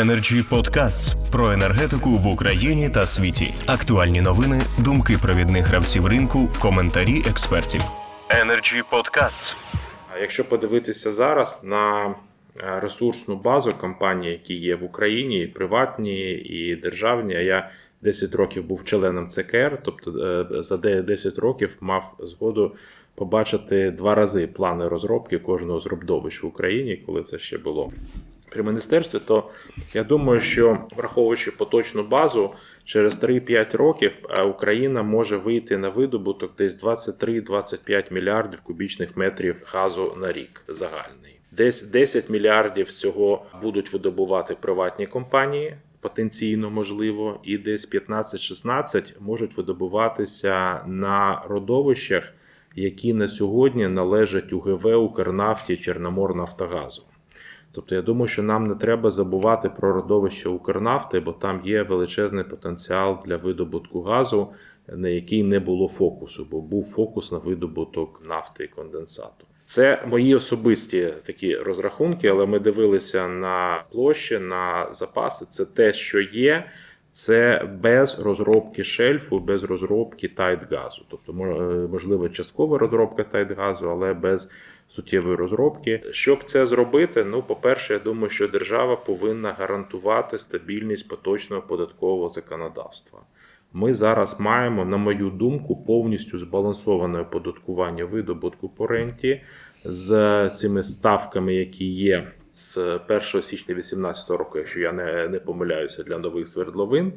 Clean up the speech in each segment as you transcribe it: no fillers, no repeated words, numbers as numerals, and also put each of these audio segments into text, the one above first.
Energy Podcasts про енергетику в Україні та світі. Актуальні новини, думки провідних гравців ринку, коментарі експертів. Energy Podcasts. Якщо подивитися зараз на ресурсну базу компаній, які є в Україні, і приватні, і державні, я 10 років був членом ЦКР, тобто за 10 років мав згоду побачити 2 рази плани розробки кожного з родовищ в Україні, коли це ще було при міністерстві, то я думаю, що враховуючи поточну базу, через 3-5 років Україна може вийти на видобуток десь 23-25 мільярдів кубічних метрів газу на рік загальний. Десь 10 мільярдів цього будуть видобувати приватні компанії, потенційно можливо, і десь 15-16 можуть видобуватися на родовищах, які на сьогодні належать УГВ, Укрнафті, Чорноморнафтогазу. Тобто я думаю, що нам не треба забувати про родовище Укрнафти, бо там є величезний потенціал для видобутку газу, на який не було фокусу, бо був фокус на видобуток нафти і конденсату. Це мої особисті такі розрахунки, але ми дивилися на площі, на запаси. Це те, що є, це без розробки шельфу, без розробки тайдгазу. Тобто, можливо, часткова розробка тайдгазу, але без суттєвої розробки. Щоб це зробити, по-перше, я думаю, що держава повинна гарантувати стабільність поточного податкового законодавства. Ми зараз маємо, на мою думку, повністю збалансоване оподаткування видобутку по ренті з цими ставками, які є з 1 січня 2018 року, якщо я не помиляюся, для нових свердловин.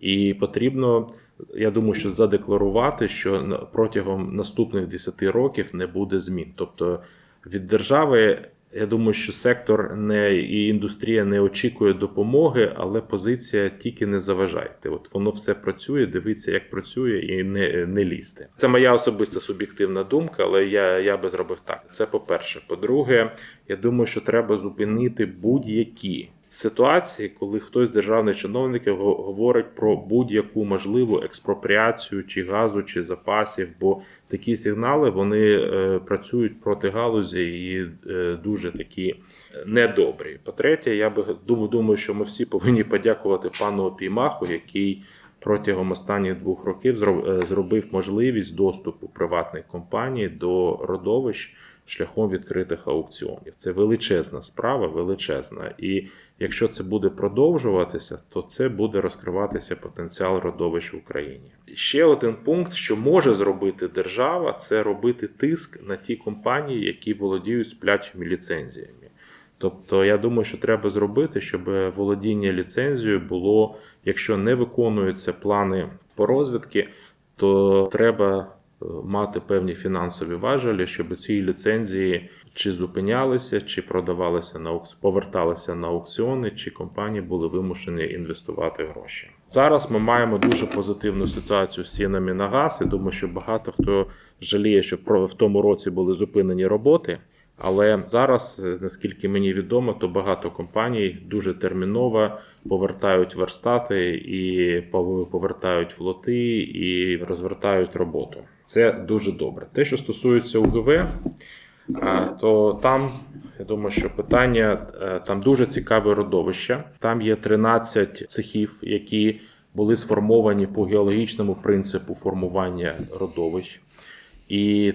І потрібно, я думаю, що задекларувати, що протягом наступних 10 років не буде змін. Тобто від держави, я думаю, що сектор і індустрія не очікує допомоги, але позиція «тільки не заважайте». От воно все працює, дивіться, як працює, і не лізьте. Це моя особиста суб'єктивна думка, але я би зробив так. Це по-перше. По-друге, я думаю, що треба зупинити будь-які ситуації, коли хтось з державних чиновників говорить про будь-яку можливу експропріацію чи газу, чи запасів, бо такі сигнали, вони працюють проти галузі і дуже такі недобрі. По-третє, я думаю, що ми всі повинні подякувати пану Опіймаху, який протягом останніх 2 років зробив можливість доступу приватних компаній до родовищ шляхом відкритих аукціонів. Це величезна справа, величезна. І якщо це буде продовжуватися, то це буде розкриватися потенціал родовищ в Україні. Ще один пункт, що може зробити держава, це робити тиск на ті компанії, які володіють сплячими ліцензіями. Тобто, я думаю, що треба зробити, щоб володіння ліцензією було, якщо не виконуються плани по розвідки, то треба мати певні фінансові важелі, щоб ці ліцензії чи зупинялися, чи продавалися поверталися на аукціони, чи компанії були вимушені інвестувати гроші. Зараз ми маємо дуже позитивну ситуацію з цінами на газ. Я думаю, що багато хто жаліє, що в тому році були зупинені роботи. Але зараз, наскільки мені відомо, то багато компаній дуже терміново повертають верстати, і повертають флоти, і розвертають роботу. Це дуже добре. Те, що стосується УГВ, то там, я думаю, що питання, там дуже цікаве родовище. Там є 13 цехів, які були сформовані по геологічному принципу формування родовищ. І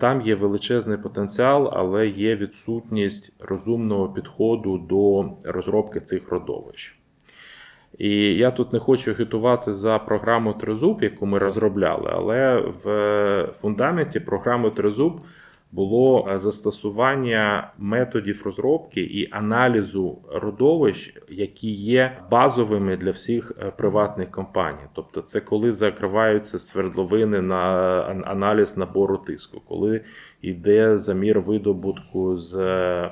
там є величезний потенціал, але є відсутність розумного підходу до розробки цих родовищ. І я тут не хочу агітувати за програму «Тризуб», яку ми розробляли, але в фундаменті програми «Тризуб» було застосування методів розробки і аналізу родовищ, які є базовими для всіх приватних компаній. Тобто це коли закриваються свердловини на аналіз набору тиску, коли йде замір видобутку з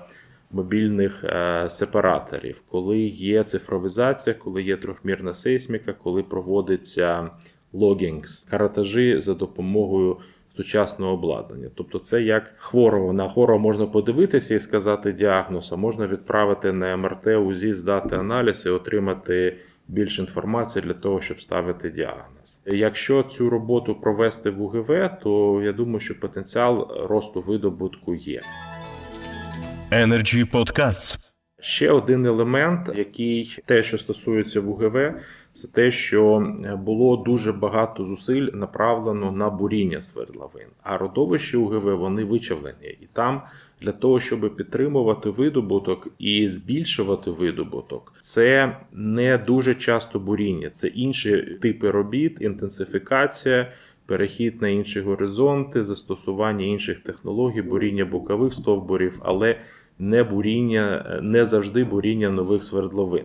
мобільних сепараторів, коли є цифровізація, коли є трьохмірна сейсміка, коли проводиться логінгс, каротажі за допомогою сучасного обладнання. Тобто це як хворого. На хворого можна подивитися і сказати діагноз, а можна відправити на МРТ, УЗІ, здати аналіз і отримати більше інформації для того, щоб ставити діагноз. Якщо цю роботу провести в УГВ, то я думаю, що потенціал росту видобутку є. Energy Podcasts. Ще один елемент, який те, що стосується УГВ, це те, що було дуже багато зусиль направлено на буріння свердловин, а родовища УГВ, вони вичавлені. І там для того, щоб підтримувати видобуток і збільшувати видобуток, це не дуже часто буріння, це інші типи робіт, інтенсифікація, перехід на інші горизонти, застосування інших технологій, буріння бокових стовбурів, але не завжди буріння нових свердловин.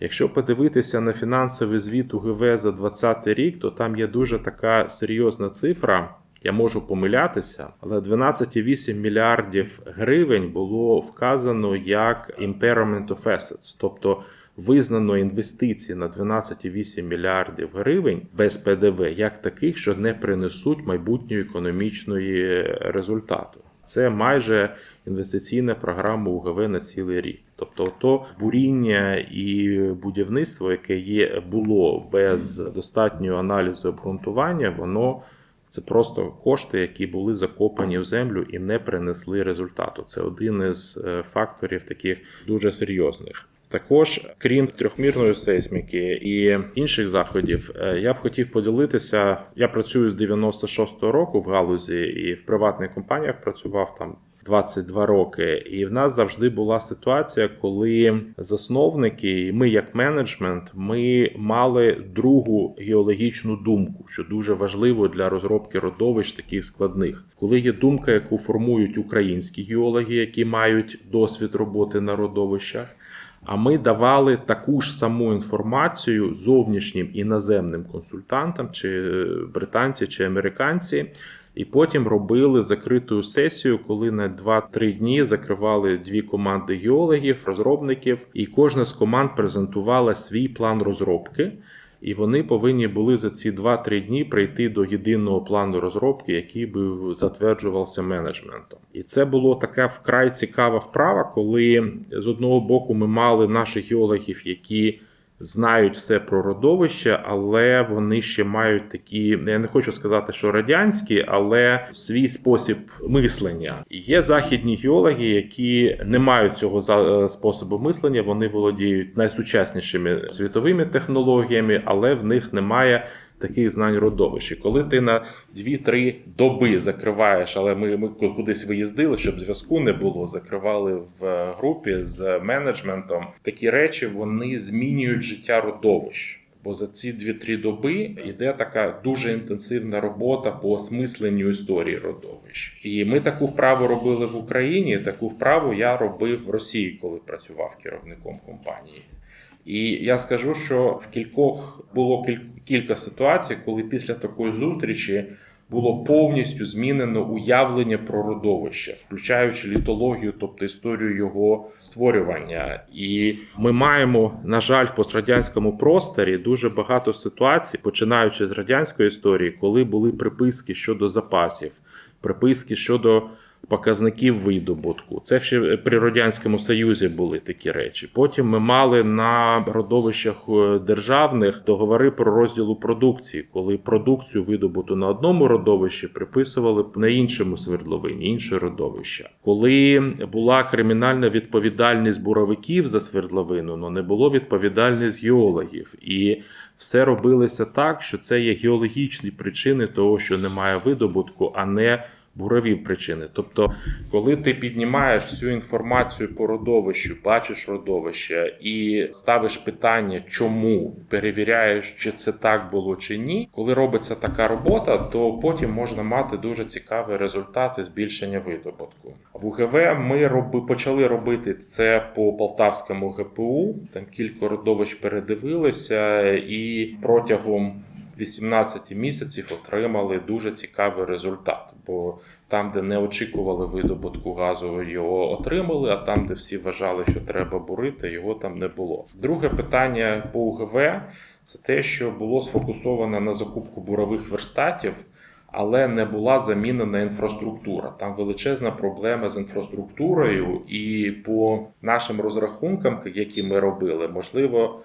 Якщо подивитися на фінансовий звіт УГВ за 2020 рік, то там є дуже така серйозна цифра, я можу помилятися, але 12,8 мільярдів гривень було вказано як impairment of assets, тобто визнано інвестиції на 12,8 мільярдів гривень без ПДВ як таких, що не принесуть майбутньої економічної результату. Це майже інвестиційна програма УГВ на цілий рік. Тобто то буріння і будівництво, яке було без достатнього аналізу обґрунтування, воно це просто кошти, які були закопані в землю і не принесли результату. Це один із факторів таких дуже серйозних. Також, крім трьохмірної сейсміки і інших заходів, я б хотів поділитися, я працюю з 96-го року в галузі і в приватних компаніях працював там 22 роки, і в нас завжди була ситуація, коли засновники, ми як менеджмент, ми мали другу геологічну думку, що дуже важливо для розробки родовищ таких складних. Коли є думка, яку формують українські геологи, які мають досвід роботи на родовищах, а ми давали таку ж саму інформацію зовнішнім іноземним консультантам, чи британці, чи американці, і потім робили закриту сесію, коли на 2-3 дні закривали дві команди геологів, розробників, і кожна з команд презентувала свій план розробки, і вони повинні були за ці 2-3 дні прийти до єдиного плану розробки, який би затверджувався менеджментом. І це було така вкрай цікава вправа, коли з одного боку ми мали наших геологів, які знають все про родовище, але вони ще мають такі, я не хочу сказати, що радянські, але свій спосіб мислення. І є західні геологи, які не мають цього способу мислення, вони володіють найсучаснішими світовими технологіями, але в них немає таких знань родовищ. Коли ти на 2-3 доби закриваєш, але ми кудись виїздили, щоб зв'язку не було, закривали в групі з менеджментом, такі речі, вони змінюють життя родовищ. Бо за ці 2-3 доби йде така дуже інтенсивна робота по осмисленню історії родовищ. І ми таку вправу робили в Україні, таку вправу я робив в Росії, коли працював керівником компанії. І я скажу, що в було кілька ситуацій, коли після такої зустрічі було повністю змінено уявлення про родовище, включаючи літологію, тобто історію його створювання. І ми маємо, на жаль, в пострадянському просторі дуже багато ситуацій, починаючи з радянської історії, коли були приписки щодо запасів, приписки щодо показників видобутку. Це ще при Радянському Союзі були такі речі. Потім ми мали на родовищах державних договори про розділу продукції, коли продукцію видобуту на одному родовищі приписували на іншому свердловині, інше родовище. Коли була кримінальна відповідальність буровиків за свердловину, але не було відповідальність геологів. І все робилося так, що це є геологічні причини того, що немає видобутку, а не бурові причини. Тобто, коли ти піднімаєш всю інформацію по родовищу, бачиш родовище і ставиш питання, чому, перевіряєш, чи це так було, чи ні, коли робиться така робота, то потім можна мати дуже цікаві результати збільшення видобутку. В УГВ ми почали робити це по Полтавському ГПУ, там кілька родовищ передивилися і протягом 18 місяців отримали дуже цікавий результат, бо там, де не очікували видобутку газу, його отримали, а там, де всі вважали, що треба бурити, його там не було. Друге питання по УГВ – це те, що було сфокусовано на закупку бурових верстатів, але не була замінена інфраструктура. Там величезна проблема з інфраструктурою, і по нашим розрахункам, які ми робили, можливо,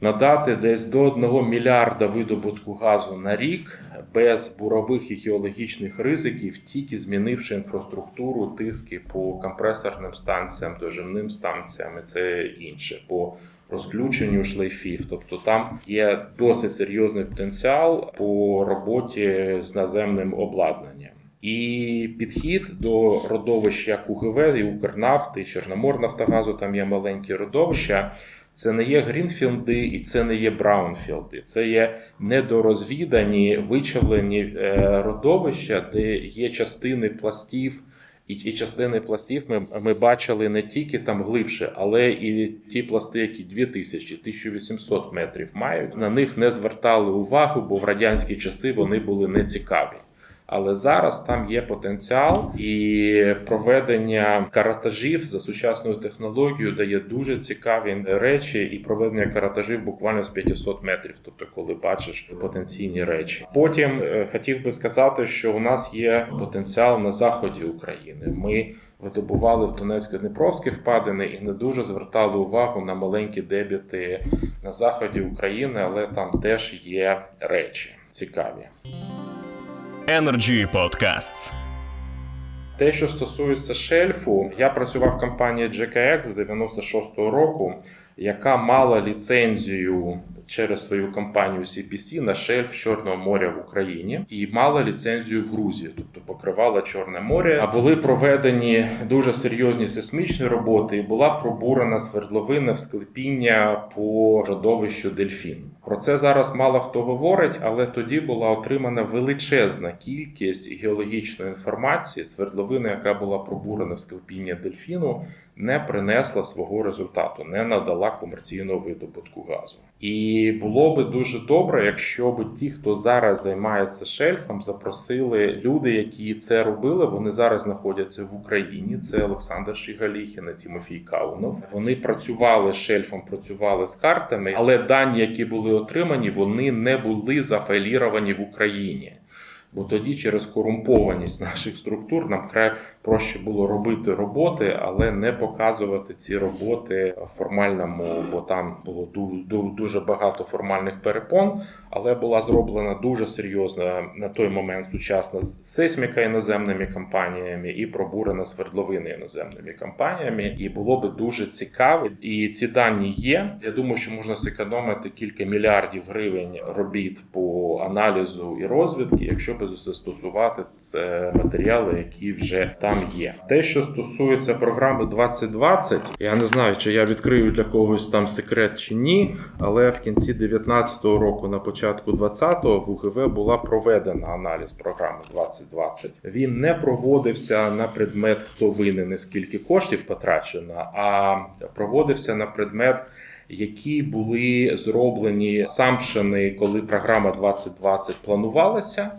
надати десь до 1 мільярда видобутку газу на рік без бурових і геологічних ризиків, тільки змінивши інфраструктуру, тиски по компресорним станціям, дожимним станціям і це інше, по розключенню шлейфів. Тобто там є досить серйозний потенціал по роботі з наземним обладнанням. І підхід до родовищ як УГВ, і Укрнафти, і Чорноморнафтогазу, там є маленькі родовища. Це не є грінфілди і це не є браунфілди. Це є недорозвідані, вичавлені родовища, де є частини пластів. І частини пластів ми бачили не тільки там глибше, але і ті пласти, які 2000-1800 метрів мають. На них не звертали увагу, бо в радянські часи вони були нецікаві. Але зараз там є потенціал і проведення каратажів за сучасною технологією дає дуже цікаві речі і проведення каратажів буквально з 500 метрів, тобто коли бачиш потенційні речі. Потім хотів би сказати, що у нас є потенціал на заході України. Ми видобували в Донецько-Дніпровські впадини і не дуже звертали увагу на маленькі дебіти на заході України, але там теж є речі цікаві. Energy Podcasts. Те, що стосується шельфу, я працював в компанії GKEX з 96-го року, яка мала ліцензію через свою компанію CPC на шельф Чорного моря в Україні і мала ліцензію в Грузії, тобто покривала Чорне море. А були проведені дуже серйозні сейсмічні роботи і була пробурена свердловина в склепіння по родовищу Дельфін. Про це зараз мало хто говорить, але тоді була отримана величезна кількість геологічної інформації. Свердловина, яка була пробурена в склепіння Дельфіну, не принесла свого результату, не надала комерційного видобутку газу. І було би дуже добре, якщо б ті, хто зараз займається шельфом, запросили люди, які це робили. Вони зараз знаходяться в Україні. Це Олександр Шигаліхін і Тімофій Каунов. Вони працювали шельфом, працювали з картами, але дані, які були отримані, вони не були зафайліровані в Україні. Бо тоді через корумпованість наших структур нам край проще було робити роботи, але не показувати ці роботи формальному, бо там було дуже багато формальних перепон, але була зроблена дуже серйозна на той момент сучасна сейсміка іноземними компаніями і пробурена свердловина іноземними компаніями. І було би дуже цікаво, і ці дані є. Я думаю, що можна зекономити кілька мільярдів гривень робіт по аналізу і розвідки, якщо би застосувати матеріали, які вже там є. Те, що стосується програми 2020, я не знаю, чи я відкрию для когось там секрет чи ні, але в кінці 19-го року, на початку 20-го, в УГВ була проведена аналіз програми 2020. Він не проводився на предмет, хто винен і скільки коштів потрачено, а проводився на предмет, які були зроблені асампшени, коли програма 2020 планувалася,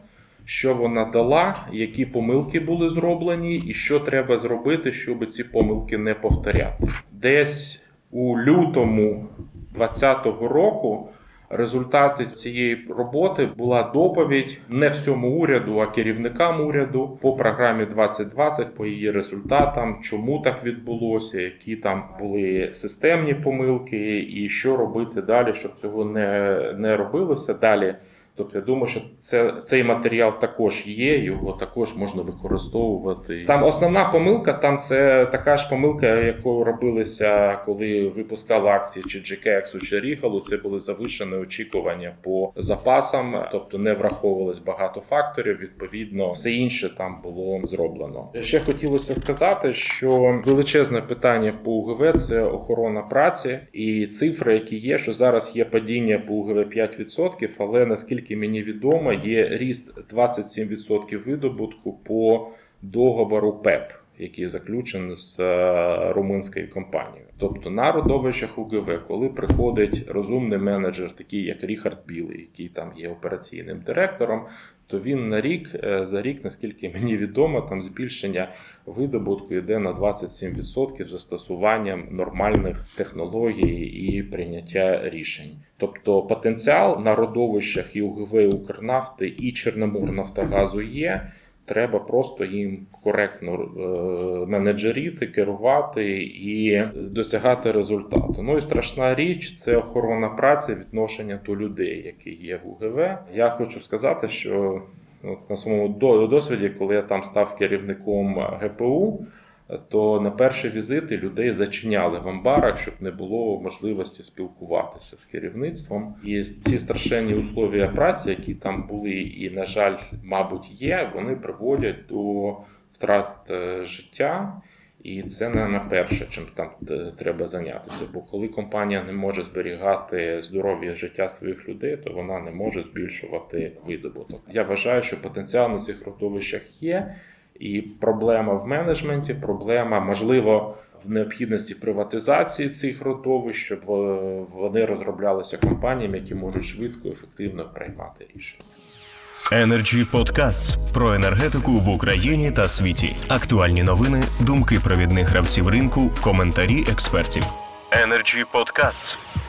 що вона дала, які помилки були зроблені і що треба зробити, щоб ці помилки не повторяти. Десь у лютому 2020 року результати цієї роботи була доповідь не всьому уряду, а керівникам уряду по програмі 2020, по її результатам, чому так відбулося, які там були системні помилки і що робити далі, щоб цього не робилося далі. Тобто я думаю, що цей матеріал також є, його також можна використовувати. Там основна помилка, там це така ж помилка, яку робилися, коли випускали акції чи GKEX, чи Ріхалу, це були завищені очікування по запасам, тобто не враховувалось багато факторів, відповідно все інше там було зроблено. Ще хотілося сказати, що величезне питання по УГВ – це охорона праці і цифри, які є, що зараз є падіння по УГВ 5%, але наскільки мені відомо, є ріст 27% видобутку по договору ПЕП, який заключений з румунською компанією. Тобто на родовищах УГВ, коли приходить розумний менеджер, такий як Ріхард Білий, який там є операційним директором, то він за рік, наскільки мені відомо, там збільшення видобутку йде на 27% з застосуванням нормальних технологій і прийняття рішень. Тобто потенціал на родовищах і УГВ, і Укрнафти, і Чорноморнафтогазу є. треба просто їм коректно менеджерити, керувати і досягати результату. Ну і страшна річ – це охорона праці, відношення до людей, які є в УГВ. Я хочу сказати, що на своєму досвіді, коли я там став керівником ГПУ, то на перші візити людей зачиняли в амбарах, щоб не було можливості спілкуватися з керівництвом. І ці страшенні условия праці, які там були і, на жаль, мабуть, є, вони приводять до втрат життя. І це не на перше, чим там треба зайнятися. Бо коли компанія не може зберігати здоров'я життя своїх людей, то вона не може збільшувати видобуток. Я вважаю, що потенціал на цих родовищах є. І проблема в менеджменті, проблема, можливо, в необхідності приватизації цих родовищ, щоб вони розроблялися компаніями, які можуть швидко і ефективно приймати рішення. Energy Podcasts про енергетику в Україні та світі. Актуальні новини, думки провідних гравців ринку, коментарі експертів. Energy Podcasts.